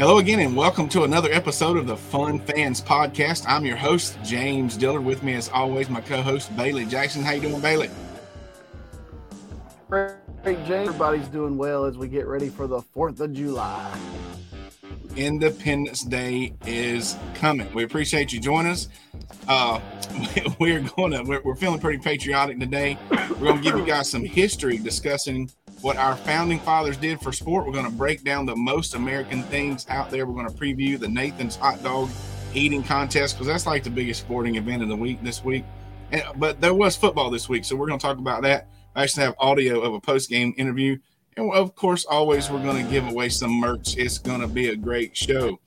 Hello again, and welcome to another episode of the Fun Fans Podcast. I'm your host, James Diller. With me, as always, my co-host, Bailey Jackson. How you doing, Bailey? Great, James. Everybody's doing well as we get ready for the 4th of July. Independence Day is coming. We appreciate you joining us. We're feeling pretty patriotic today. We're going to give you guys some history discussing what our founding fathers did for sport. We're going to break down the most American things out there. We're going to preview the Nathan's hot dog eating contest, because that's like the biggest sporting event of the week this week. But there was football this week, so we're going to talk about that. I actually have audio of a post-game interview. And, of course, always we're going to give away some merch. It's going to be a great show.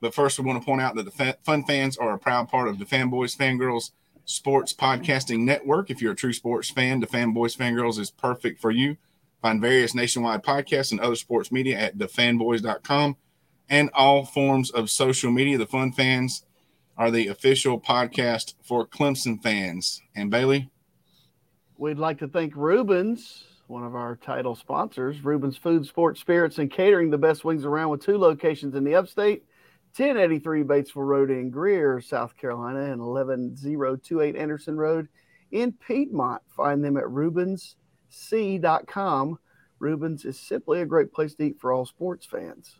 But first, we want to point out that the Fun Fans are a proud part of the Fanboys, Fangirls Sports Podcasting Network. If you're a true sports fan, the Fanboys, Fangirls is perfect for you. Find various nationwide podcasts and other sports media at thefanboys.com and all forms of social media. The Fun Fans are the official podcast for Clemson fans. And Bailey? We'd like to thank Rubens, one of our title sponsors. Rubens Food, Sports, Spirits, and Catering, the best wings around, with two locations in the upstate, 1083 Batesville Road in Greer, South Carolina, and 11028 Anderson Road in Piedmont. Find them at RubensC.com. Rubens is simply a great place to eat for all sports fans.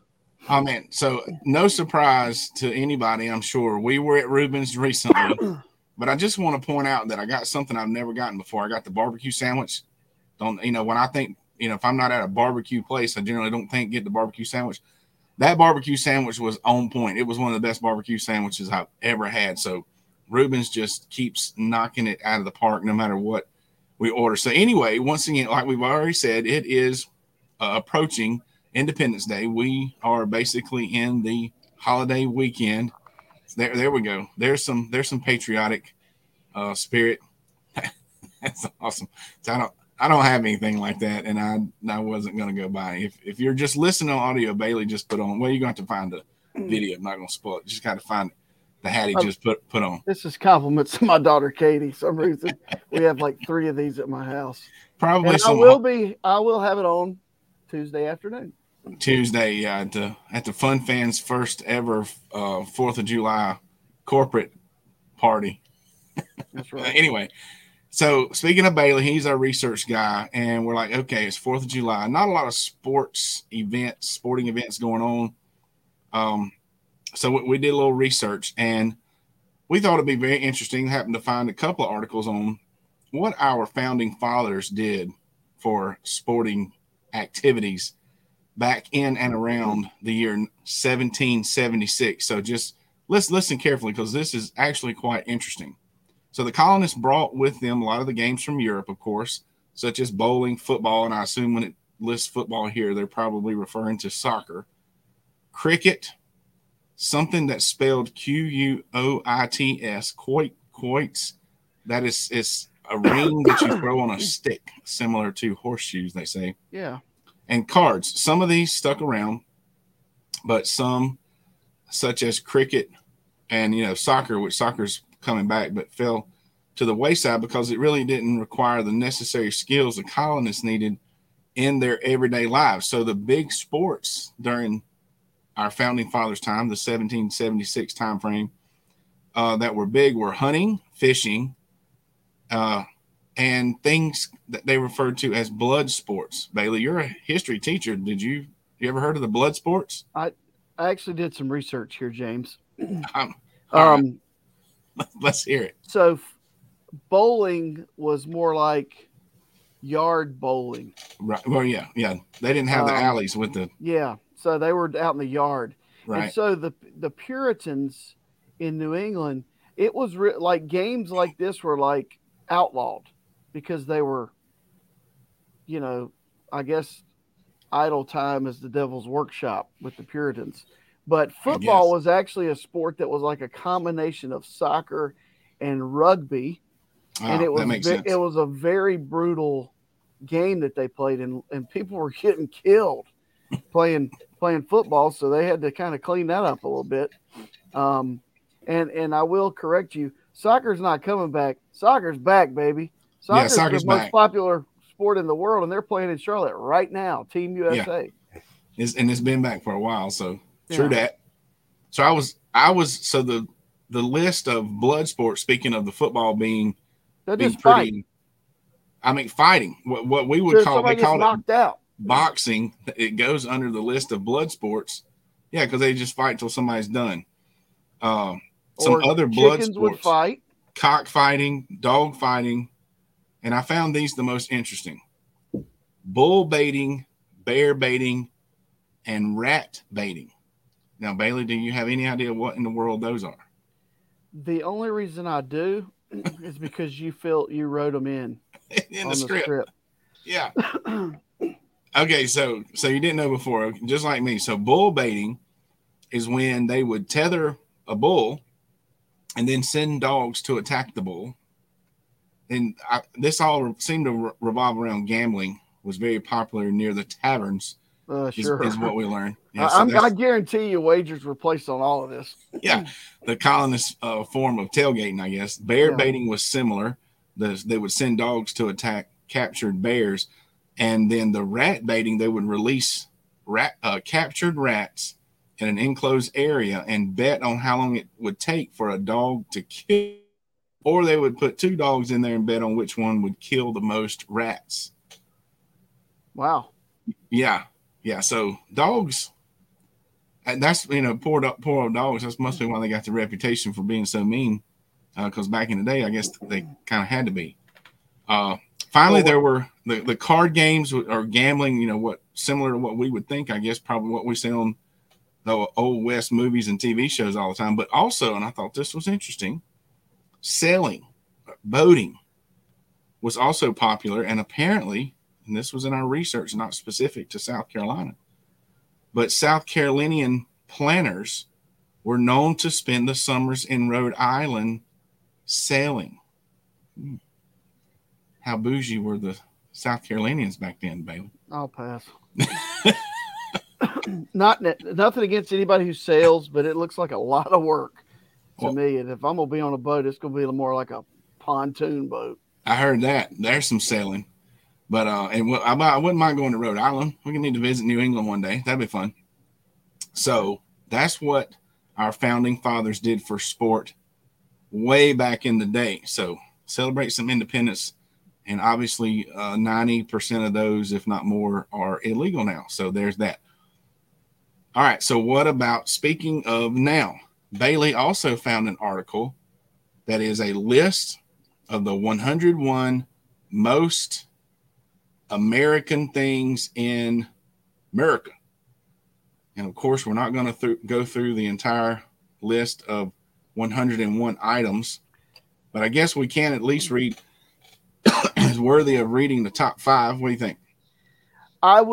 Oh, man. So no surprise to anybody, I'm sure. We were at Rubens recently, but I just want to point out that I got something I've never gotten before. I got the barbecue sandwich. When I think, if I'm not at a barbecue place, I generally don't get the barbecue sandwich. That barbecue sandwich was on point. It was one of the best barbecue sandwiches I've ever had. So Rubens just keeps knocking it out of the park no matter what we order. So anyway, once again, like we've already said, it is approaching Independence Day. We are basically in the holiday weekend. There we go. There's some patriotic spirit. That's awesome. So I don't have anything like that, and I wasn't going to go by. If you're just listening on audio, Bailey just put on. Well, you're going to have to find the video. I'm not going to spoil it. Just got to find the hat he just put on. This is compliments to my daughter Katie. Some reason we have like three of these at my house. Probably. And I will have it on Tuesday afternoon. Tuesday, yeah, at the Fun Fans' first ever 4th of July corporate party. That's right. Anyway. So, speaking of Bailey, he's our research guy, and we're like, okay, it's 4th of July. Not a lot of sporting events going on. So, we did a little research, and we thought it'd be very interesting. Happened to find a couple of articles on what our founding fathers did for sporting activities back in and around the year 1776. So, just let's listen carefully, because this is actually quite interesting. So the colonists brought with them a lot of the games from Europe, of course, such as bowling, football, and I assume when it lists football here, they're probably referring to soccer, cricket, something that's spelled Q-U-O-I-T-S, quoits. That is a ring that you throw on a stick, similar to horseshoes, they say. Yeah. And cards. Some of these stuck around, but some, such as cricket and, soccer, which soccer's coming back, but fell to the wayside because it really didn't require the necessary skills the colonists needed in their everyday lives. So the big sports during our founding fathers' time, the 1776 time frame, that were big were hunting, fishing, and things that they referred to as blood sports. Bailey, you're a history teacher. Did you ever heard of the blood sports? I actually did some research here, James. Let's hear it. So bowling was more like yard bowling. Right. Well, yeah. They didn't have the alleys with the... Yeah, so they were out in the yard. Right. And so the Puritans in New England, it was like games like this were like outlawed because they were, I guess idle time is the devil's workshop with the Puritans. But football was actually a sport that was like a combination of soccer and rugby. And it was it was a very brutal game that they played, and people were getting killed playing football, so they had to kind of clean that up a little bit. And I will correct you, soccer's not coming back. Soccer's back, baby. Soccer's, yeah, soccer's the most popular sport in the world, and they're playing in Charlotte right now, Team USA. Yeah. And it's been back for a while, so Yeah. True that. So I was the list of blood sports, speaking of the football being pretty fight. I mean fighting. What we would call they call knocked it out. Boxing. It goes under the list of blood sports. Yeah, because they just fight until somebody's done. Some other blood sports would fight. Cockfighting, dog fighting, and I found these the most interesting. Bull baiting, bear baiting, and rat baiting. Now, Bailey, do you have any idea what in the world those are? The only reason I do is because you felt you wrote them in the script. Yeah. Okay, so you didn't know before, just like me. So bull baiting is when they would tether a bull and then send dogs to attack the bull. And this all seemed to revolve around gambling. Was very popular near the taverns. Is what we learned. Yeah, I guarantee you wagers were placed on all of this. Yeah, the colonist form of tailgating, I guess. Bear baiting was similar. They would send dogs to attack captured bears, and then the rat baiting, they would release captured rats in an enclosed area and bet on how long it would take for a dog to kill. Or they would put two dogs in there and bet on which one would kill the most rats. Wow. Yeah. Yeah. So dogs, and that's, poor old dogs. That must be why they got the reputation for being so mean. Because back in the day, I guess they kind of had to be. Finally, there were the card games or gambling, similar to what we would think, I guess, probably what we see on the old West movies and TV shows all the time. But also, and I thought this was interesting, selling, boating was also popular. And apparently, and this was in our research, not specific to South Carolina, but South Carolinian planters were known to spend the summers in Rhode Island sailing. How bougie were the South Carolinians back then, Bailey? I'll pass. Nothing against anybody who sails, but it looks like a lot of work to me. And if I'm going to be on a boat, it's going to be more like a pontoon boat. I heard that. There's some sailing. But I wouldn't mind going to Rhode Island. We're going to need to visit New England one day. That'd be fun. So that's what our founding fathers did for sport way back in the day. So celebrate some independence. And obviously 90% of those, if not more, are illegal now. So there's that. All right. So what about, speaking of now, Bailey also found an article that is a list of the 101 most American things in America. And of course, we're not going to go through the entire list of 101 items, but I guess we can at least read is worthy of reading the top five. What do you think? I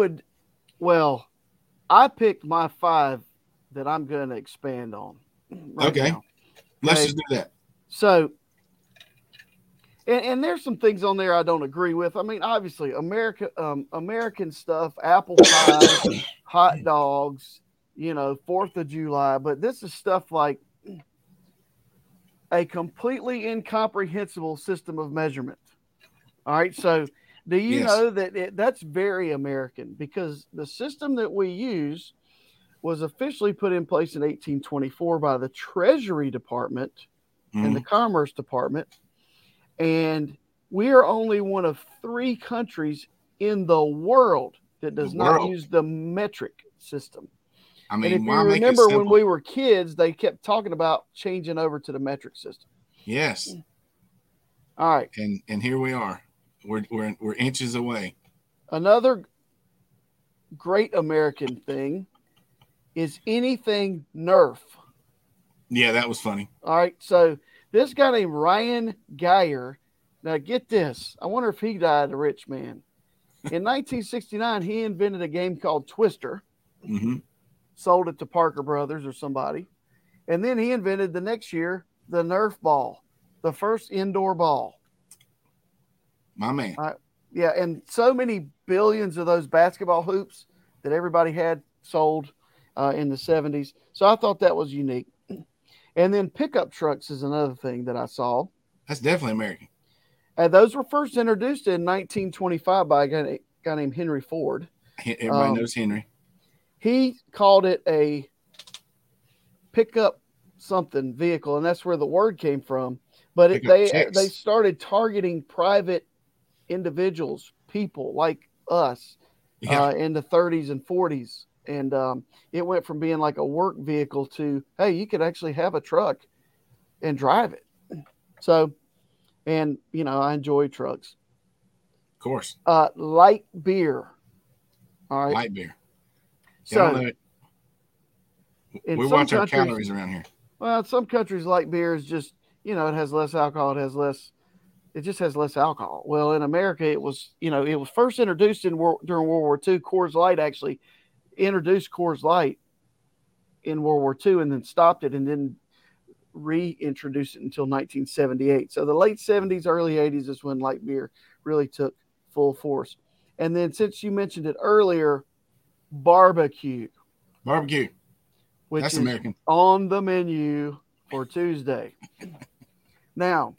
picked my five that I'm going to expand on. Right now. Let's just do that. So, and there's some things on there I don't agree with. I mean, obviously, American stuff, apple pie, hot dogs, 4th of July. But this is stuff like a completely incomprehensible system of measurement. All right, so do you know that that's very American, because the system that we use was officially put in place in 1824 by the Treasury Department and the Commerce Department. And we are only one of three countries in the world that does not use the metric system. I mean, and if you remember when we were kids, they kept talking about changing over to the metric system. Yes. All right. And here we are. We're inches away. Another great American thing is anything Nerf. Yeah, that was funny. All right, so this guy named Ryan Geyer. Now, get this. I wonder if he died a rich man. In 1969, he invented a game called Twister, sold it to Parker Brothers or somebody, and then he invented the next year the Nerf ball, the first indoor ball. My man. Yeah, and so many billions of those basketball hoops that everybody had sold in the 70s. So I thought that was unique. And then pickup trucks is another thing that I saw. That's definitely American. And those were first introduced in 1925 by a guy named Henry Ford. Everybody knows Henry. He called it a pick up something vehicle, and that's where the word came from. But they started targeting private individuals, people like us, in the 30s and 40s. And it went from being like a work vehicle to, hey, you could actually have a truck and drive it. So, and, you know, I enjoy trucks. Of course. Light beer. All right. Light beer. Yeah, so we watch our calories around here. Well, some countries light beer is just, you know, it has less alcohol. It just has less alcohol. Well, in America, it was, you know, it was first introduced during World War II. Coors Light actually introduced Coors Light in World War II and then stopped it and then reintroduced it until 1978. So the late 70s, early 80s is when light beer really took full force. And then since you mentioned it earlier, barbecue. Barbecue. Which That's is American. On the menu for Tuesday. Now,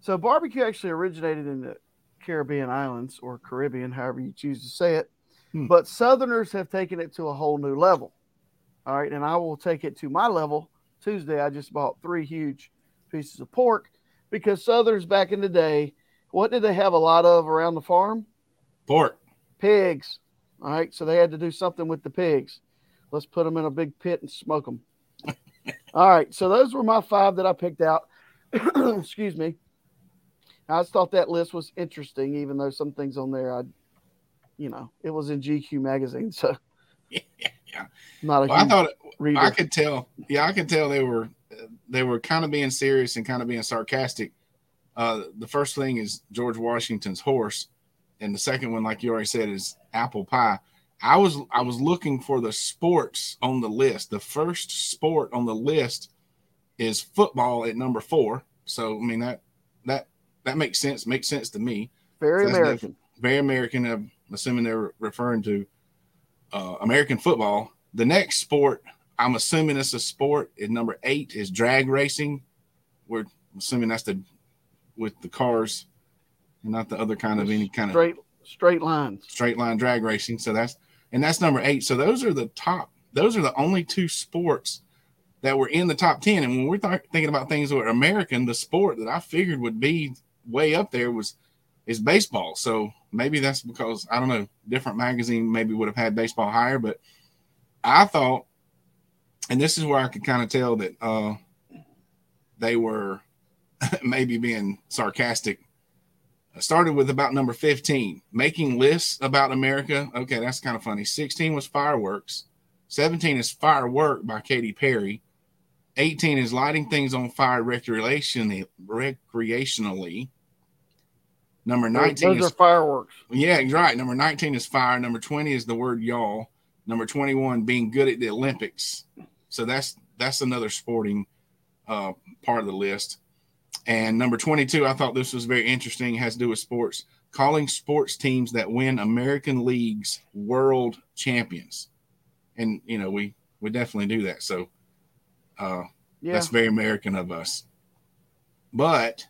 so barbecue actually originated in the Caribbean islands or Caribbean, however you choose to say it. But Southerners have taken it to a whole new level. All right. And I will take it to my level. Tuesday, I just bought 3 huge pieces of pork because Southerners back in the day, what did they have a lot of around the farm? Pork. Pigs. All right. So they had to do something with the pigs. Let's put them in a big pit and smoke them. All right. So those were my 5 that I picked out. Excuse me. I just thought that list was interesting, even though some things on there, you know, it was in GQ magazine, so I thought I could tell. Yeah, I could tell they were kind of being serious and kind of being sarcastic. The first thing is George Washington's horse, and the second one, like you already said, is apple pie. I was looking for the sports on the list. The first sport on the list is football at number 4. So I mean that makes sense. Makes sense to me. Very American. Very American. Assuming they're referring to American football. The next sport, I'm assuming it's a sport, at number 8 is drag racing. We're assuming that's with the cars and not the other kind of straight line drag racing. So that's number 8. So those are the only 2 sports that were in the top 10. And when we're thinking about things that were American, the sport that I figured would be way up there is baseball. So maybe that's because, I don't know, different magazine maybe would have had baseball higher, but I thought, and this is where I could kind of tell that they were maybe being sarcastic. I started with about number 15, making lists about America. Okay, that's kind of funny. 16 was fireworks. 17 is Firework by Katy Perry. 18 is lighting things on fire recreationally. Number 19 is fireworks. Yeah, right. Number 19 is fire. Number 20 is the word y'all. Number 21, being good at the Olympics. So that's another sporting part of the list. And number 22, I thought this was very interesting. It has to do with sports. Calling sports teams that win American leagues world champions. And, you know, we definitely do that. So that's very American of us. But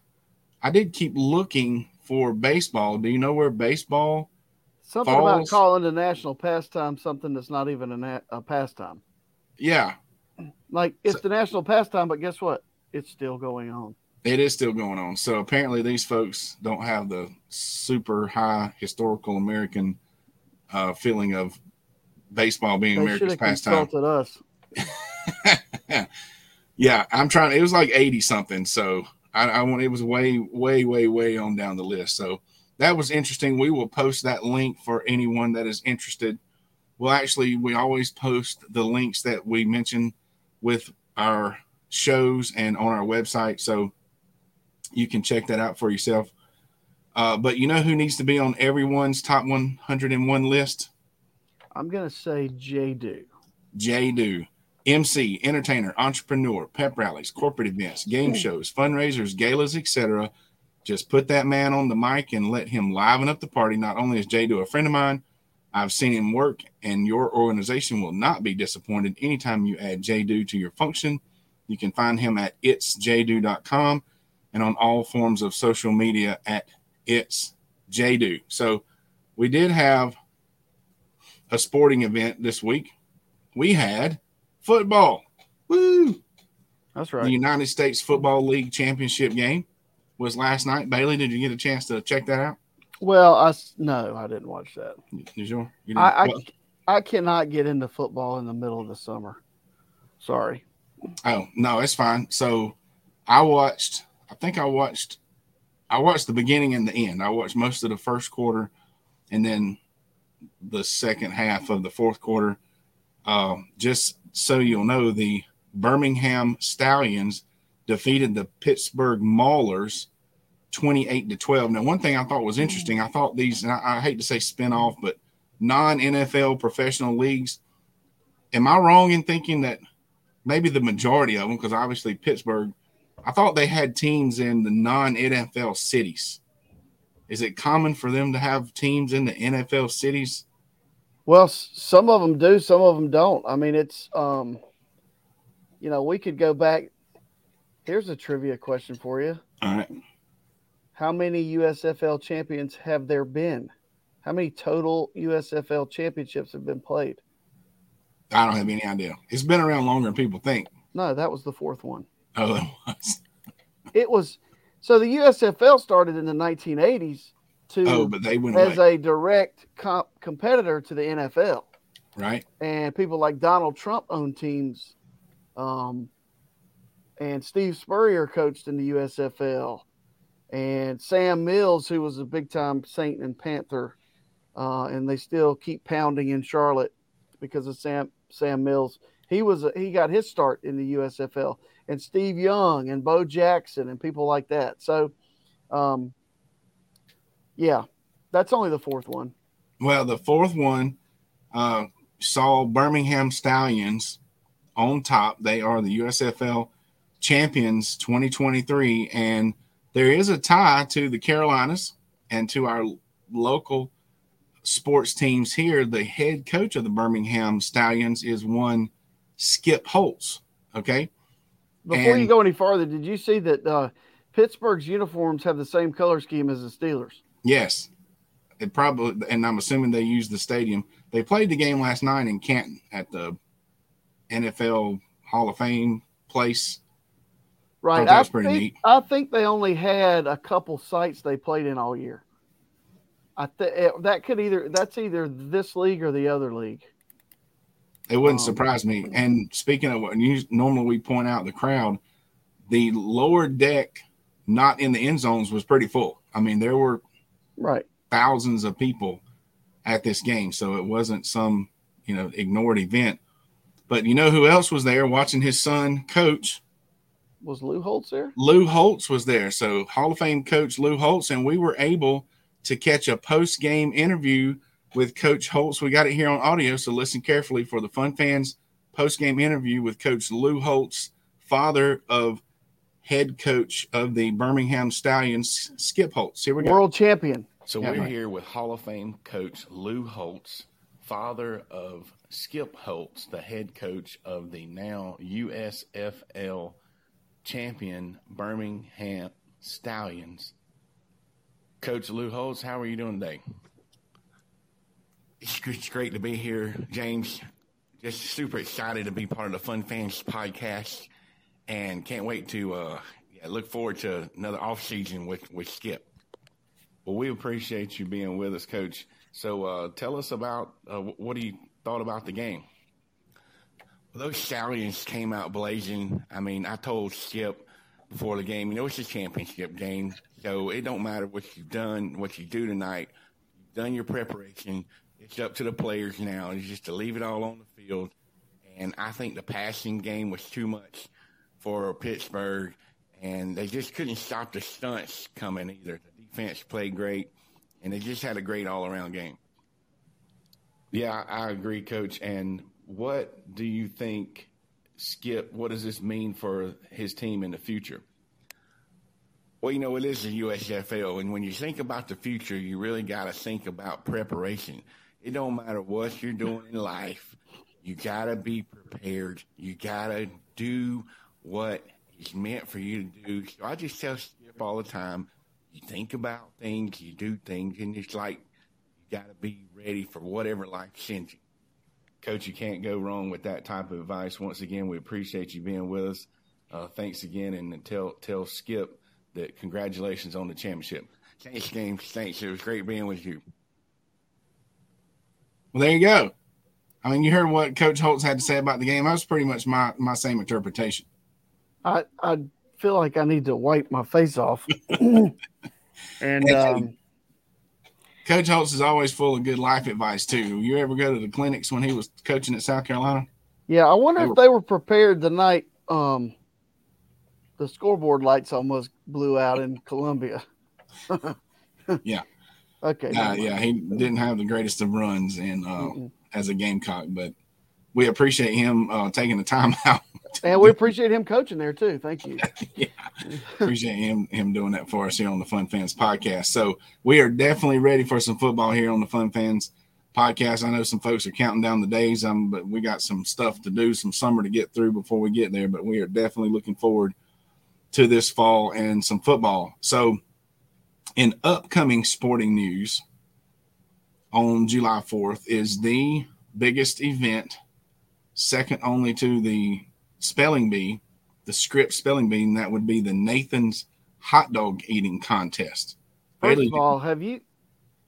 I did keep looking for baseball. Do you know where baseball something falls? About calling the national pastime something that's not even a pastime. Yeah. Like it's the national pastime, but guess what? It's still going on. It is still going on. So apparently these folks don't have the super high historical American feeling of baseball being America's pastime. They should have consulted us. Yeah, I'm trying. It was like 80-something, so it was way, way, way, way on down the list. So that was interesting. We will post that link for anyone that is interested. Well, actually, we always post the links that we mention with our shows and on our website. So you can check that out for yourself. But you know who needs to be on everyone's top 101 list? I'm going to say Jay Do. Jay Do. MC, entertainer, entrepreneur, pep rallies, corporate events, game shows, fundraisers, galas, etc. Just put that man on the mic and let him liven up the party. Not only is Jay Do a friend of mine, I've seen him work, and your organization will not be disappointed anytime you add Jay Do to your function. You can find him at itsjdo.com and on all forms of social media at itsjdo. So we did have a sporting event this week. We had football. Woo! That's right. The United States Football League championship game was last night. Bailey, did you get a chance to check that out? Well, I didn't watch that. You sure? You didn't? I cannot get into football in the middle of the summer. Sorry. Oh, no, it's fine. So I watched the beginning and the end. I watched most of the first quarter and then the second half of the fourth quarter. Just so you'll know, the Birmingham Stallions defeated the Pittsburgh Maulers 28-12. Now, one thing I thought was interesting, I thought these, and I hate to say spinoff, but non-NFL professional leagues, am I wrong in thinking that maybe the majority of them, because obviously Pittsburgh, I thought they had teams in the non-NFL cities. Is it common for them to have teams in the NFL cities? Well, some of them do, some of them don't. I mean, it's, we could go back. Here's a trivia question for you. All right. How many USFL champions have there been? How many total USFL championships have been played? I don't have any idea. It's been around longer than people think. No, that was the fourth one. Oh, that was. It was. So the USFL started in the 1980s but they went as away. A direct competitor to the NFL. Right. And people like Donald Trump owned teams. And Steve Spurrier coached in the USFL. And Sam Mills, who was a big-time Saint and Panther, and they still keep pounding in Charlotte because of Sam Mills. He got his start in the USFL, and Steve Young and Bo Jackson and people like that. So, that's only the fourth one. Well, the fourth one saw Birmingham Stallions on top. They are the USFL champions 2023, and there is a tie to the Carolinas and to our local sports teams here. The head coach of the Birmingham Stallions is one Skip Holtz. Okay. Before you go any farther, did you see that Pittsburgh's uniforms have the same color scheme as the Steelers? Yes. It probably, and I'm assuming they use the stadium. They played the game last night in Canton at the NFL Hall of Fame place. Right. I think they only had a couple sites they played in all year. That's either this league or the other league. It wouldn't surprise me. And speaking of what normally we point out the crowd, the lower deck, not in the end zones, was pretty full. I mean, there were thousands of people at this game. So it wasn't some, ignored event, but you know who else was there watching his son coach? Was Lou Holtz there? Lou Holtz was there. So Hall of Fame coach Lou Holtz, and we were able to catch a post-game interview with Coach Holtz. We got it here on audio, so listen carefully for the Fun Fans post-game interview with Coach Lou Holtz, father of head coach of the Birmingham Stallions, Skip Holtz. Here we go. World champion. So we're here with Hall of Fame coach Lou Holtz, father of Skip Holtz, the head coach of the now USFL champion Birmingham Stallions. Coach Lou Holtz, how are you doing today? It's great to be here, James. Just super excited to be part of the Fun Fans podcast, and can't wait to look forward to another off season with Skip. Well, we appreciate you being with us, Coach. So tell us about what you thought about the game. Well, those Stallions came out blazing. I mean, I told Skip before the game, it's a championship game, so it don't matter what you've done, what you do tonight. You've done your preparation. It's up to the players now. It's just to leave it all on the field. And I think the passing game was too much for Pittsburgh, and they just couldn't stop the stunts coming either. The defense played great, and they just had a great all-around game. Yeah, I agree, Coach. And what do you think, Skip, what does this mean for his team in the future? Well, it is the USFL, and when you think about the future, you really got to think about preparation. It don't matter what you're doing in life. You got to be prepared. You got to do what is meant for you to do. So I just tell Skip all the time, you think about things, you do things, and it's like you got to be ready for whatever life sends you. Coach, you can't go wrong with that type of advice. Once again, we appreciate you being with us. Thanks again, and tell Skip that congratulations on the championship. Thanks, James. Thanks. It was great being with you. Well, there you go. I mean, you heard what Coach Holtz had to say about the game. That was pretty much my same interpretation. I feel like I need to wipe my face off. And Coach Holtz is always full of good life advice, too. You ever go to the clinics when he was coaching at South Carolina? Yeah, I wonder if they were prepared the night the scoreboard lights almost blew out in Columbia. Yeah. Okay. Yeah, he didn't have the greatest of runs as a Gamecock, but we appreciate him taking the time out. And we appreciate him coaching there, too. Thank you. Yeah, appreciate him doing that for us here on the Fun Fans Podcast. So we are definitely ready for some football here on the Fun Fans Podcast. I know some folks are counting down the days, but we got some stuff to do, some summer to get through before we get there. But we are definitely looking forward to this fall and some football. So in upcoming sporting news on July 4th is the biggest event, second only to the spelling bee, the Scripps spelling bee, and that would be the Nathan's hot dog eating contest. First of all,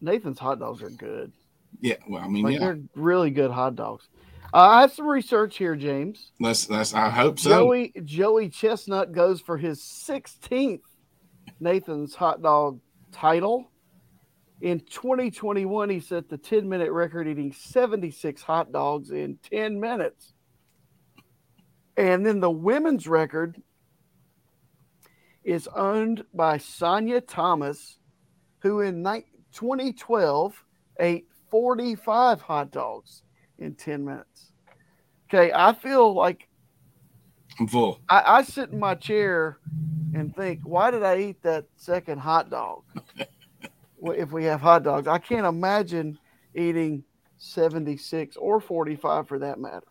Nathan's hot dogs are good. Yeah, well, I mean, they're really good hot dogs. I have some research here, James. I hope so. Joey Chestnut goes for his 16th Nathan's hot dog title. In 2021, he set the 10-minute record, eating 76 hot dogs in 10 minutes. And then the women's record is owned by Sonia Thomas, who in 2012 ate 45 hot dogs in 10 minutes. Okay, I feel like I'm full. I sit in my chair and think, why did I eat that second hot dog? If we have hot dogs, I can't imagine eating 76 or 45 for that matter.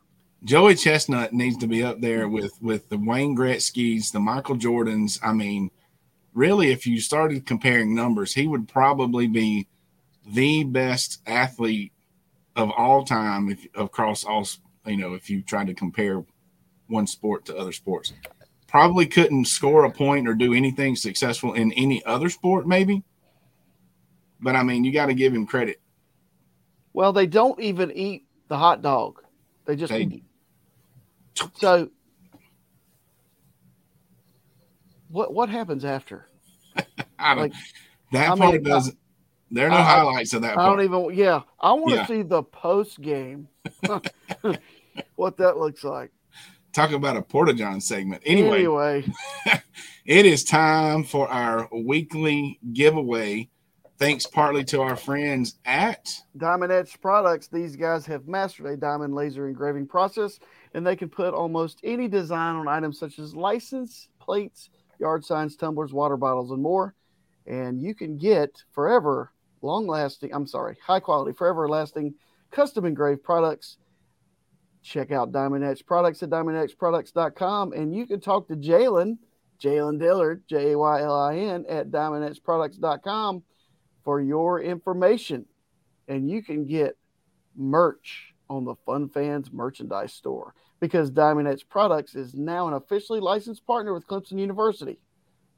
Joey Chestnut needs to be up there with the Wayne Gretzky's, the Michael Jordans. I mean, really, if you started comparing numbers, he would probably be the best athlete of all time across all, if you tried to compare one sport to other sports. Probably couldn't score a point or do anything successful in any other sport maybe. But, I mean, you got to give him credit. Well, they don't even eat the hot dog. They just eat it. So, what happens after? That part doesn't. There are no highlights of that part. I want to see the post game. What that looks like. Talk about a Porta-John segment. Anyway. It is time for our weekly giveaway. Thanks partly to our friends at Diamond Edge Products. These guys have mastered a diamond laser engraving process, and they can put almost any design on items such as license plates, yard signs, tumblers, water bottles, and more. And you can get high-quality, forever-lasting custom-engraved products. Check out Diamond Edge Products at DiamondEdgeProducts.com, and you can talk to Jaylen Dillard, Jaylin, at DiamondEdgeProducts.com. for your information, and you can get merch on the Fun Fans merchandise store because Diamond Edge Products is now an officially licensed partner with Clemson University.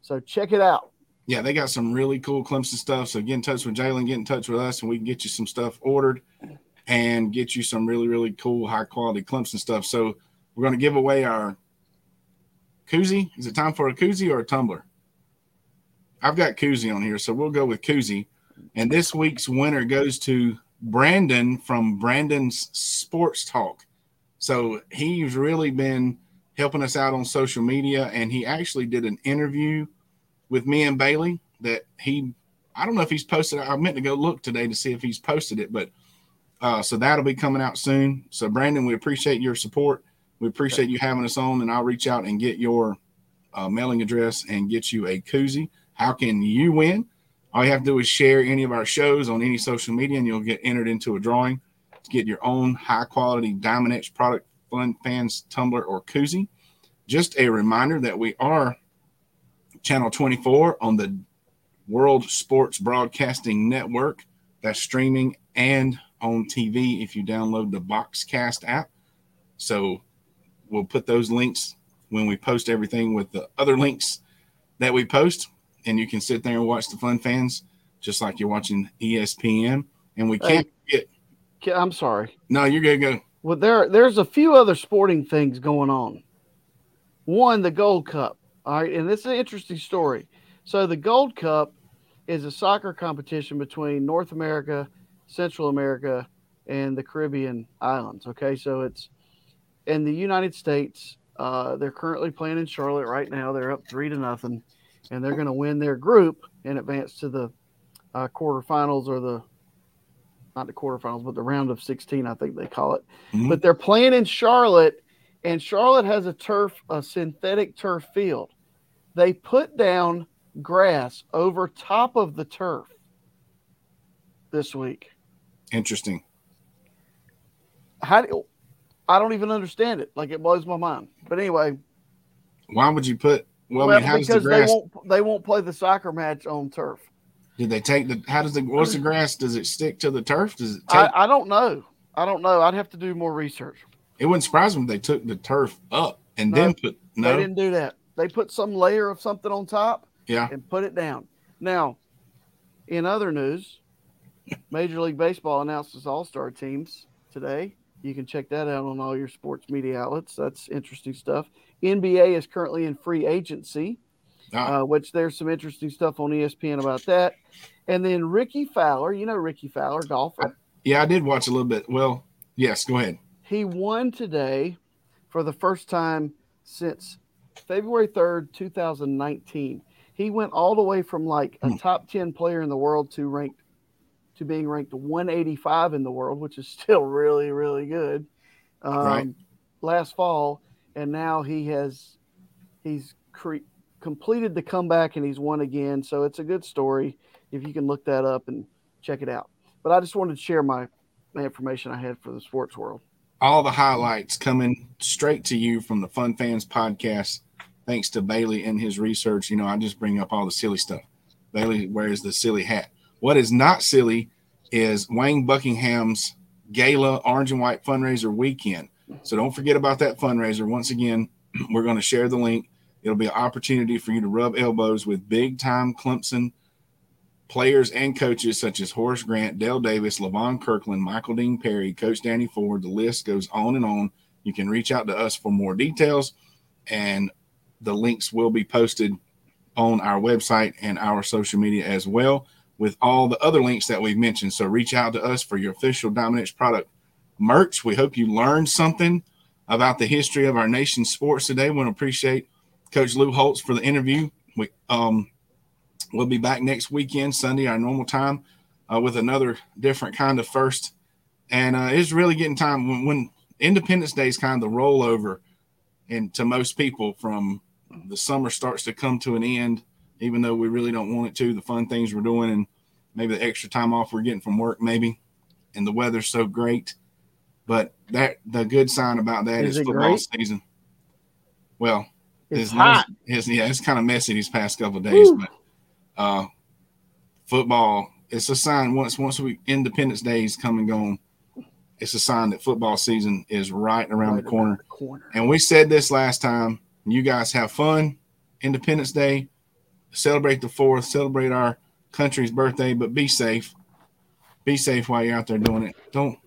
So check it out. Yeah, they got some really cool Clemson stuff. So get in touch with Jaylen, get in touch with us, and we can get you some stuff ordered and get you some really, really cool, high-quality Clemson stuff. So we're going to give away our koozie. Is it time for a koozie or a tumbler? I've got koozie on here, so we'll go with koozie. And this week's winner goes to Brandon from Brandon's Sports Talk. So he's really been helping us out on social media, and he actually did an interview with me and Bailey that I don't know if he's posted. I meant to go look today to see if he's posted it, but so that'll be coming out soon. So, Brandon, we appreciate your support. We appreciate you having us on, and I'll reach out and get your mailing address and get you a koozie. How can you win? All you have to do is share any of our shows on any social media, and you'll get entered into a drawing to get your own high-quality Diamond Edge Product Fun Fans tumbler or koozie. Just a reminder that we are Channel 24 on the World Sports Broadcasting Network. That's streaming and on TV if you download the Boxcast app. So we'll put those links when we post everything with the other links that we post, and you can sit there and watch the Fun Fans just like you're watching ESPN. And we can't forget. I'm sorry. No, you're good. Go. Well, there's a few other sporting things going on. One, the Gold Cup. All right, and this is an interesting story. So the Gold Cup is a soccer competition between North America, Central America, and the Caribbean islands. Okay, so it's in the United States. They're currently playing in Charlotte right now. They're up 3-0, and they're going to win their group and advance to the quarterfinals, or the not the quarterfinals, but the round of 16, I think they call it. Mm-hmm. But they're playing in Charlotte, and Charlotte has a synthetic turf field. They put down grass over top of the turf this week. Interesting. I don't even understand it. Like, it blows my mind. But anyway, why would you put? Well, I mean, how does the grass? They won't play the soccer match on turf. Did they take the? How does the? What's the grass? Does it stick to the turf? Does it? I don't know. I don't know. I'd have to do more research. It wouldn't surprise me if they took the turf up and then put. No, they didn't do that. They put some layer of something on top. Yeah. And put it down. Now, in other news, Major League Baseball announced its All-Star teams today. You can check that out on all your sports media outlets. That's interesting stuff. NBA is currently in free agency, which there's some interesting stuff on ESPN about that. And then Ricky Fowler, you know Ricky Fowler, golfer. Yeah, I did watch a little bit. Well, yes, go ahead. He won today for the first time since February 3rd, 2019. He went all the way from like a top 10 player in the world to being ranked 185 in the world, which is still really, really good. Last fall, and now he's completed the comeback and he's won again. So it's a good story if you can look that up and check it out. But I just wanted to share my information I had for the sports world. All the highlights coming straight to you from the Fun Fans podcast. Thanks to Bailey and his research. You know, I just bring up all the silly stuff. Bailey wears the silly hat. What is not silly is Wayne Buckingham's Gala Orange and White Fundraiser Weekend. So don't forget about that fundraiser. Once again, we're going to share the link. It'll be an opportunity for you to rub elbows with big-time Clemson players and coaches such as Horace Grant, Dale Davis, LaVon Kirkland, Michael Dean Perry, Coach Danny Ford. The list goes on and on. You can reach out to us for more details, and the links will be posted on our website and our social media as well with all the other links that we've mentioned. So reach out to us for your official Diamond Edge product merch. We hope you learned something about the history of our nation's sports today. We want to appreciate Coach Lou Holtz for the interview. We, we'll be back next weekend, Sunday, our normal time, with another different kind of first. And it's really getting time when Independence Day is kind of the rollover. And to most people from the summer starts to come to an end, even though we really don't want it to, the fun things we're doing and maybe the extra time off we're getting from work maybe, and the weather's so great. But the good sign about that is football season. Well, it's hot. It's kind of messy these past couple of days. Woo. But football, it's a sign once Independence Day is come and gone, it's a sign that football season is right around the corner. And we said this last time. You guys have fun. Independence Day. Celebrate the 4th. Celebrate our country's birthday. But be safe. Be safe while you're out there doing it. Don't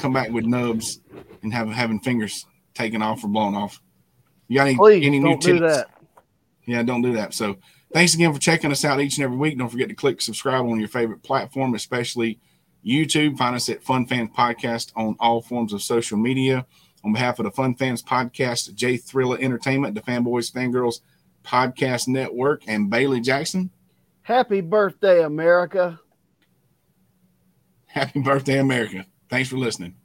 come back with nubs and having fingers taken off or blown off. You got any new tips? Please don't do that. Yeah, don't do that. So thanks again for checking us out each and every week. Don't forget to click subscribe on your favorite platform, especially YouTube. Find us at Fun Fans Podcast on all forms of social media. On behalf of the Fun Fans Podcast, Jay Thrilla Entertainment, the Fanboys, Fangirls Podcast Network, and Bailey Jackson. Happy birthday, America. Happy birthday, America. Thanks for listening.